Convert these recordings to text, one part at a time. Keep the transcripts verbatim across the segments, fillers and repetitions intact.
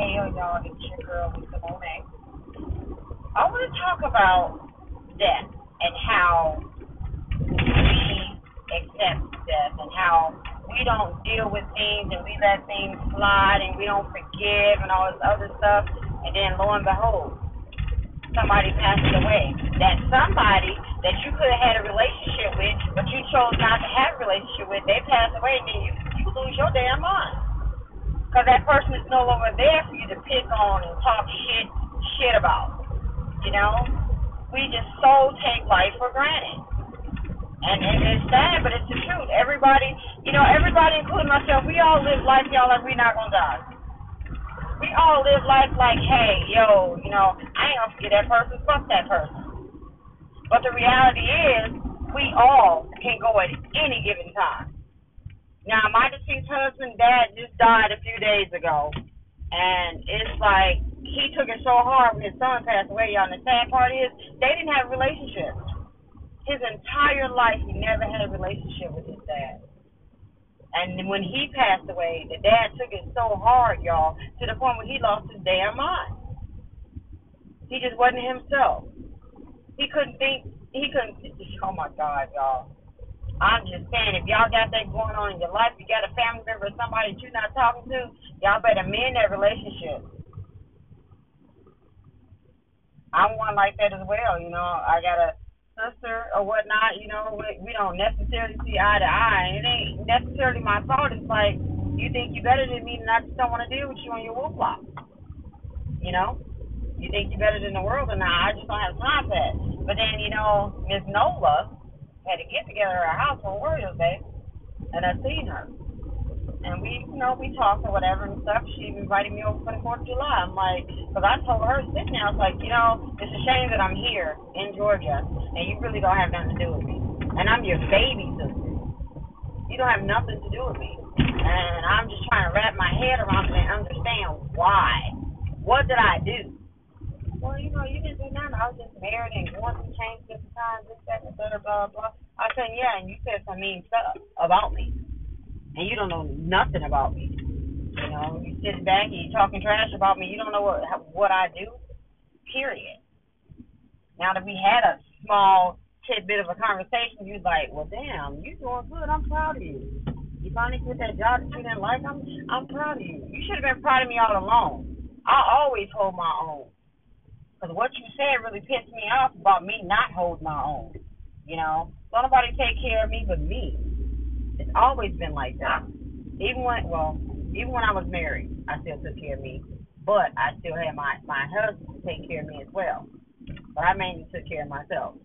Hey, yo, y'all, it's your girl, Simone. I want to talk about death and how we accept death and how we don't deal with things and we let things slide and we don't forgive and all this other stuff. And then, lo and behold, somebody passes away. That somebody that you could have had a relationship with, but you chose not to have a relationship with, they pass away, and then you, you lose your damn mind. Because that person is no longer there for you to pick on and talk shit, shit about. You know? We just so take life for granted. And, and it's sad, but it's the truth. Everybody, you know, everybody, including myself, we all live life, y'all, like we're not going to die. We all live life like, hey, yo, you know, I ain't going to forget that person, fuck that person. But the reality is, we all can go at any given time. Now, my deceased husband's dad just died a few days ago. And it's like, he took it so hard when his son passed away, y'all. And the sad part is, they didn't have a relationship. His entire life, he never had a relationship with his dad. And when he passed away, the dad took it so hard, y'all, to the point where he lost his damn mind. He just wasn't himself. He couldn't think, he couldn't, oh my God, y'all. I'm just saying, if y'all got that going on in your life, you got a family member or somebody that you're not talking to, y'all better mend that relationship. I'm one like that as well, you know. I got a sister or whatnot, you know, we, we don't necessarily see eye to eye. It ain't necessarily my fault. It's like, you think you're better than me and I just don't want to deal with you on your whoop-wop. You know? You think you're better than the world and I, I just don't have time for that. But then, you know, Miss Nola had to get together at her house on Warriors Day and I seen her. And we, you know, we talked or whatever and stuff. She invited me over for the fourth of July. I'm like, because I told her sitting there, I was like, you know, it's a shame that I'm here in Georgia and you really don't have nothing to do with me. And I'm your baby sister. You don't have nothing to do with me. And I'm just trying to wrap my head around it and understand why. What did I do? Well, you know, you didn't do nothing. I was just married and going through change different times, this, that, and blah, blah, blah. I said, yeah, and you said some mean stuff about me. And you don't know nothing about me. You know, you sit back and you're talking trash about me. You don't know what what I do, period. Now that we had a small tidbit of a conversation, you're like, well, damn, you're doing good. I'm proud of you. You finally quit that job that you didn't like. I'm, I'm proud of you. You should have been proud of me all along. I always hold my own. Because what you said really pissed me off about me not holding my own. You know, don't nobody take care of me but me. It's always been like that. Even when, well, even when I was married, I still took care of me. But I still had my, my husband to take care of me as well. But I mainly took care of myself.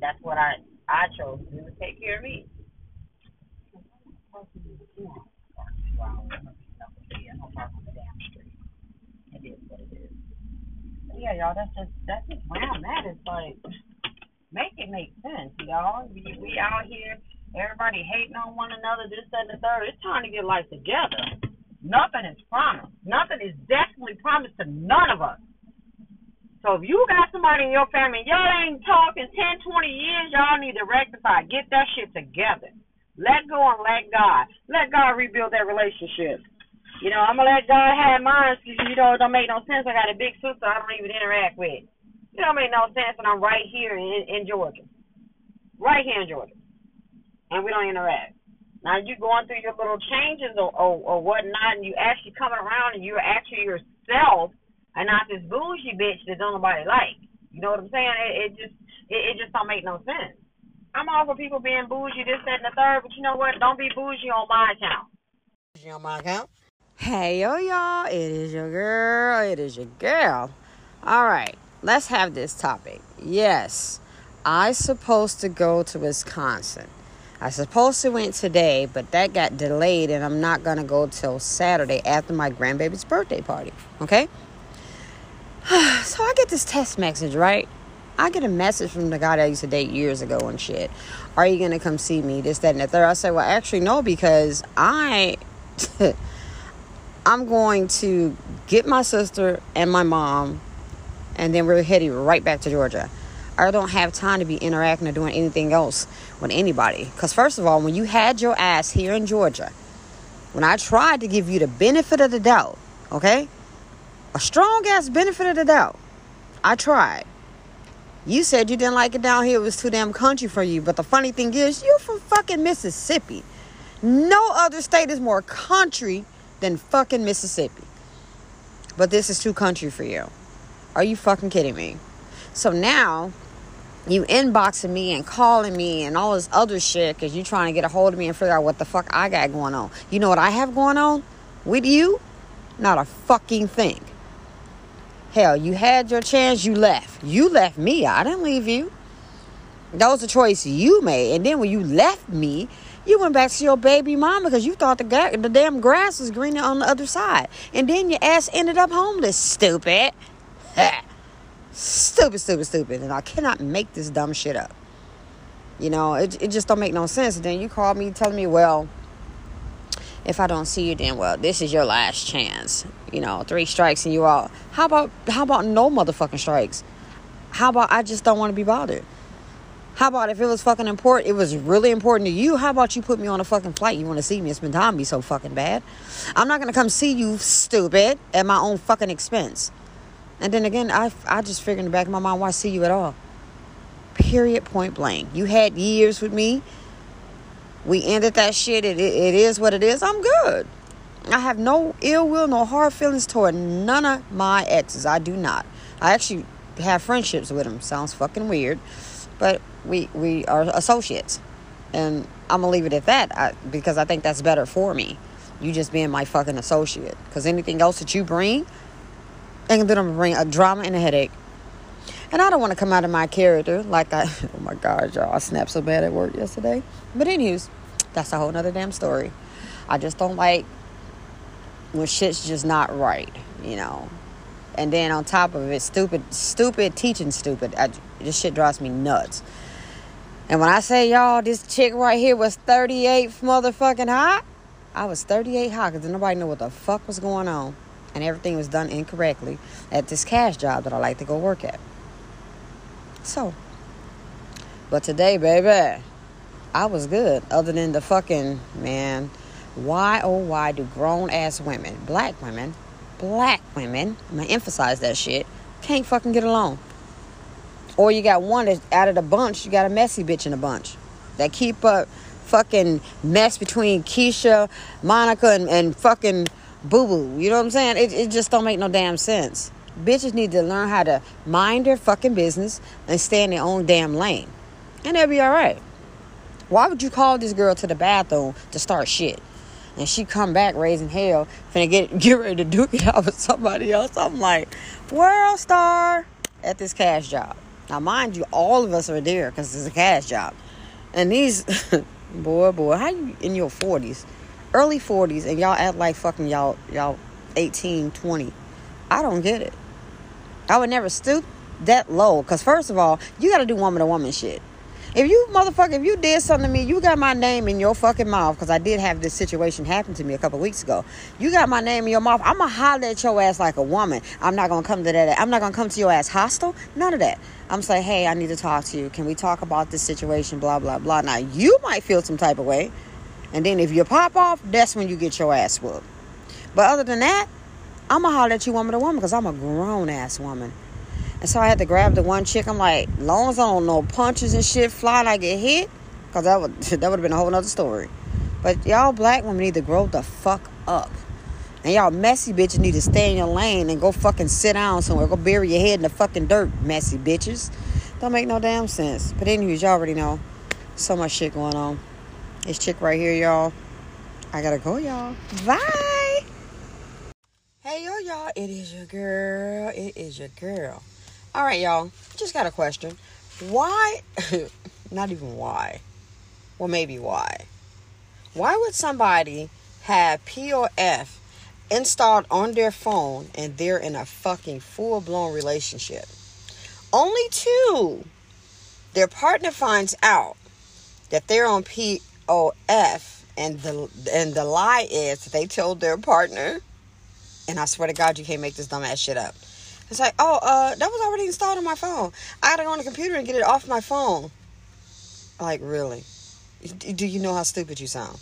That's what I, I chose to do, to take care of me. It is what it is. Yeah, y'all, that's just, that's just where I'm at. It's like, make it make sense, y'all. We, we out here. Everybody hating on one another, this, that, and the third. It's time to get life together. Nothing is promised. Nothing is definitely promised to none of us. So if you got somebody in your family, y'all ain't talking ten, twenty years, y'all need to rectify. Get that shit together. Let go and let God. Let God rebuild that relationship. You know, I'm going to let God have mine because, you know, it don't make no sense. I got a big sister I don't even interact with. It don't make no sense, and I'm right here in, in Georgia. Right here in Georgia. And we don't interact. Now, you going through your little changes or, or, or whatnot, and you actually coming around and you're actually yourself and not this bougie bitch that don't nobody like. You know what I'm saying? It, it just it, it just don't make no sense. I'm all for people being bougie, this, that, and the third, but you know what? Don't be bougie on my account. Bougie on my account. Hey, yo, y'all. It is your girl. It is your girl. All right. Let's have this topic. Yes, I supposed to go to Wisconsin. I supposed to went today, but that got delayed, and I'm not going to go till Saturday after my grandbaby's birthday party, okay? So I get this text message, right? I get a message from the guy that I used to date years ago and shit. Are you going to come see me, this, that, and the third? I said, well, actually, no, because I, I'm going to get my sister and my mom, and then we're heading right back to Georgia. I don't have time to be interacting or doing anything else with anybody. Because first of all, when you had your ass here in Georgia, when I tried to give you the benefit of the doubt, okay, a strong-ass benefit of the doubt. I tried. You said you didn't like it down here. It was too damn country for you. But the funny thing is, you're from fucking Mississippi. No other state is more country than fucking Mississippi. But this is too country for you. Are you fucking kidding me? So now you inboxing me and calling me and all this other shit because you trying to get a hold of me and figure out what the fuck I got going on. You know what I have going on with you? Not a fucking thing. Hell, you had your chance, you left. You left me. I didn't leave you. That was a choice you made. And then when you left me, you went back to your baby mama because you thought the, gra- the damn grass was greener on the other side. And then your ass ended up homeless, stupid. Stupid, stupid, stupid. And I cannot make this dumb shit up. You know, it it just don't make no sense. And then you call me telling me, well, if I don't see you, then, well, this is your last chance. You know, three strikes and you all. How about, how about no motherfucking strikes? How about I just don't want to be bothered? How about if it was fucking important, it was really important to you, how about you put me on a fucking flight? You want to see me? It's been time to be so fucking bad. I'm not going to come see you, stupid, at my own fucking expense. And then again, I, I just figured in the back of my mind, why see you at all? Period, point blank. You had years with me. We ended that shit. It, it, it is what it is. I'm good. I have no ill will, no hard feelings toward none of my exes. I do not. I actually have friendships with them. Sounds fucking weird. But we, we are associates. And I'm going to leave it at that I, because I think that's better for me. You just being my fucking associate. Because anything else that you bring... and then I'm gonna bring a drama and a headache. And I don't want to come out of my character like I... Oh, my God, y'all. I snapped so bad at work yesterday. But anyways, that's a whole nother damn story. I just don't like when shit's just not right, you know. And then on top of it, stupid, stupid, teaching stupid. I, this shit drives me nuts. And when I say, y'all, this chick right here was thirty-eight motherfucking hot. I was thirty-eight hot because nobody knew what the fuck was going on. And everything was done incorrectly at this cash job that I like to go work at. So, but today, baby, I was good. Other than the fucking, man, why, oh, why do grown-ass women, black women, black women, I'm going to emphasize that shit, can't fucking get along. Or you got one that's out of the bunch, you got a messy bitch in a bunch that keep up fucking mess between Keisha, Monica, and, and fucking... boo-boo. You know what I'm saying? It, it just don't make no damn sense. Bitches need to learn how to mind their fucking business and stay in their own damn lane. And they'll be all right. Why would you call this girl to the bathroom to start shit? And she come back raising hell, finna get, get ready to duke it out with somebody else. I'm like, world star at this cash job. Now, mind you, all of us are there because it's a cash job. And these, boy, boy, how you in your forties? Early forties, and y'all act like fucking y'all y'all eighteen, twenty. I don't get it. I would never stoop that low. Because first of all, you got to do woman-to-woman shit. If you, motherfucker, if you did something to me, you got my name in your fucking mouth. Because I did have this situation happen to me a couple weeks ago. You got my name in your mouth. I'm going to holler at your ass like a woman. I'm not going to come to that. I'm not going to come to your ass hostile. None of that. I'm saying, hey, I need to talk to you. Can we talk about this situation? Blah, blah, blah. Now, you might feel some type of way. And then if you pop off, that's when you get your ass whooped. But other than that, I'm going to holler at you woman to woman because I'm a grown-ass woman. And so I had to grab the one chick. I'm like, long as I don't know punches and shit fly and I get hit, because that would that would have been a whole nother story. But y'all black women need to grow the fuck up. And y'all messy bitches need to stay in your lane and go fucking sit down somewhere. Go bury your head in the fucking dirt, messy bitches. Don't make no damn sense. But anyways, y'all already know so much shit going on. This chick right here, y'all. I gotta go, y'all. Bye. Hey, yo, y'all. It is your girl. It is your girl. All right, y'all. Just got a question. Why? Not even why. Well, maybe why. Why would somebody have P O F installed on their phone and they're in a fucking full-blown relationship? Only till their partner finds out that they're on P O F. P O F and the and the lie is that they told their partner, and I swear to God, you can't make this dumb ass shit up. It's like, oh, uh, that was already installed on my phone. I gotta go on the computer and get it off my phone. Like, really? Do you know how stupid you sound?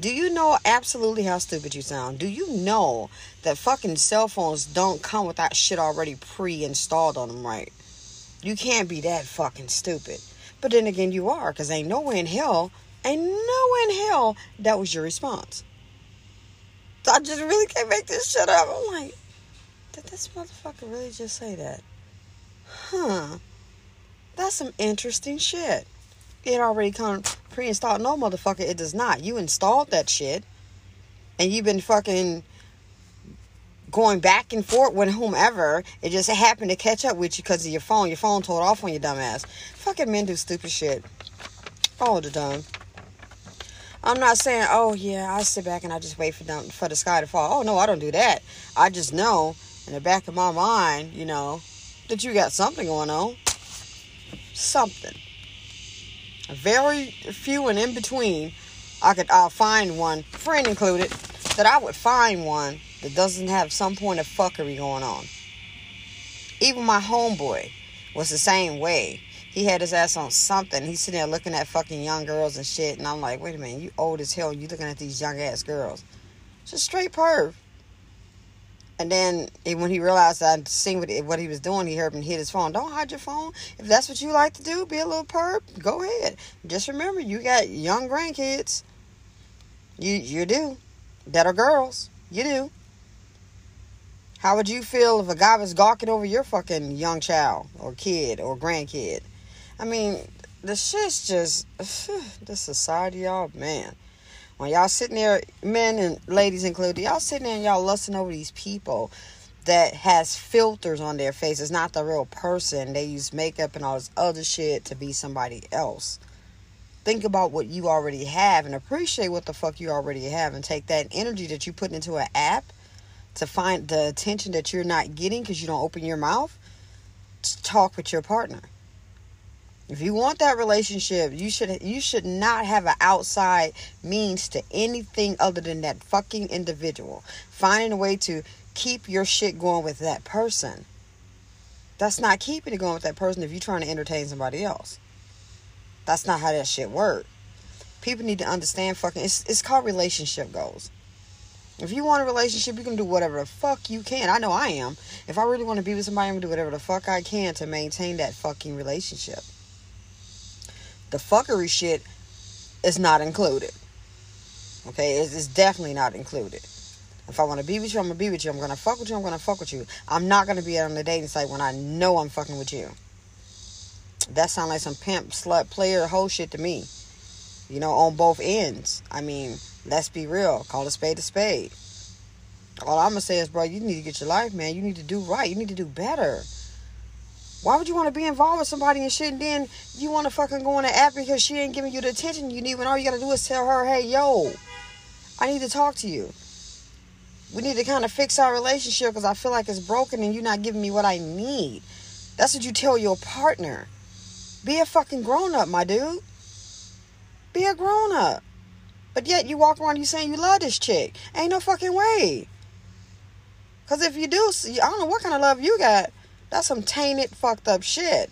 Do you know absolutely how stupid you sound? Do you know that fucking cell phones don't come with that shit already pre-installed on them, right? You can't be that fucking stupid. But then again, you are, because ain't nowhere in hell, ain't nowhere in hell that was your response. So I just really can't make this shit up. I'm like, did this motherfucker really just say that? Huh. That's some interesting shit. It already come pre-installed. No, motherfucker, it does not. You installed that shit, and you've been fucking going back and forth with whomever. It just happened to catch up with you because of your phone. Your phone told off on your dumb ass. Fucking men do stupid shit all the time. I'm not saying, oh, yeah, I sit back and I just wait for them, for the sky to fall. Oh, no, I don't do that. I just know in the back of my mind, you know, that you got something going on. Something. Very few and in between, I could I'll find one, friend included, that I would find one that doesn't have some point of fuckery going on. Even my homeboy was the same way. He had his ass on something. He's sitting there looking at fucking young girls and shit. And I'm like, wait a minute, you old as hell. You looking at these young ass girls. Just straight perv. And then when he realized I'd seen what, what he was doing, he heard him hit his phone. Don't hide your phone. If that's what you like to do, be a little perp, go ahead. Just remember, you got young grandkids. You you do. That are girls. You do. How would you feel if a guy was gawking over your fucking young child or kid or grandkid? I mean, the shit's just, the society, y'all, man. When y'all sitting there, men and ladies included, y'all sitting there and y'all lusting over these people that has filters on their face. It's not the real person. They use makeup and all this other shit to be somebody else. Think about what you already have and appreciate what the fuck you already have and take that energy that you put into an app to find the attention that you're not getting because you don't open your mouth to talk with your partner. If you want that relationship, you should you should not have an outside means to anything other than that fucking individual. Finding a way to keep your shit going with that person. That's not keeping it going with that person if you're trying to entertain somebody else. That's not how that shit works. People need to understand fucking... It's, it's called relationship goals. If you want a relationship, you can do whatever the fuck you can. I know I am. If I really want to be with somebody, I'm going to do whatever the fuck I can to maintain that fucking relationship. The fuckery shit is not included. Okay? It's, it's definitely not included. If I want to be with you, I'm going to be with you. I'm going to fuck with you, I'm going to fuck with you. I'm not going to be out on the dating site when I know I'm fucking with you. That sounds like some pimp, slut, player, hoe shit to me. You know, on both ends. I mean, let's be real. Call a spade a spade. All I'm going to say is, bro, you need to get your life, man. You need to do right. You need to do better. Why would you want to be involved with somebody and shit and then you want to fucking go on the app because she ain't giving you the attention you need when all you got to do is tell her, hey, yo, I need to talk to you. We need to kind of fix our relationship because I feel like it's broken and you're not giving me what I need. That's what you tell your partner. Be a fucking grown-up, my dude. Be a grown-up. But yet you walk around you saying you love this chick. Ain't no fucking way. Because if you do, I don't know what kind of love you got. That's some tainted, fucked up shit.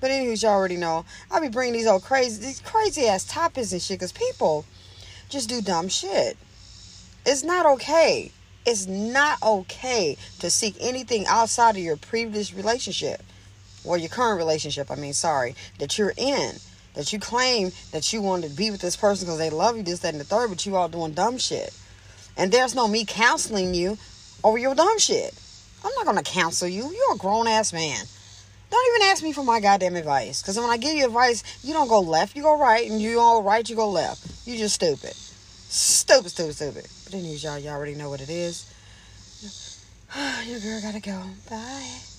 But anyways, y'all already know. I be bringing these old crazy, these crazy ass topics and shit. Because people just do dumb shit. It's not okay. It's not okay to seek anything outside of your previous relationship. Or your current relationship, I mean, sorry. That you're in. That you claim that you want to be with this person because they love you, this, that, and the third. But you all doing dumb shit. And there's no me counseling you over your dumb shit. I'm not going to counsel you. You're a grown-ass man. Don't even ask me for my goddamn advice. Because when I give you advice, you don't go left, you go right. And you all right, you go left. You just stupid. Stupid, stupid, stupid. But anyways, y'all, y'all already know what it is. Your girl got to go. Bye.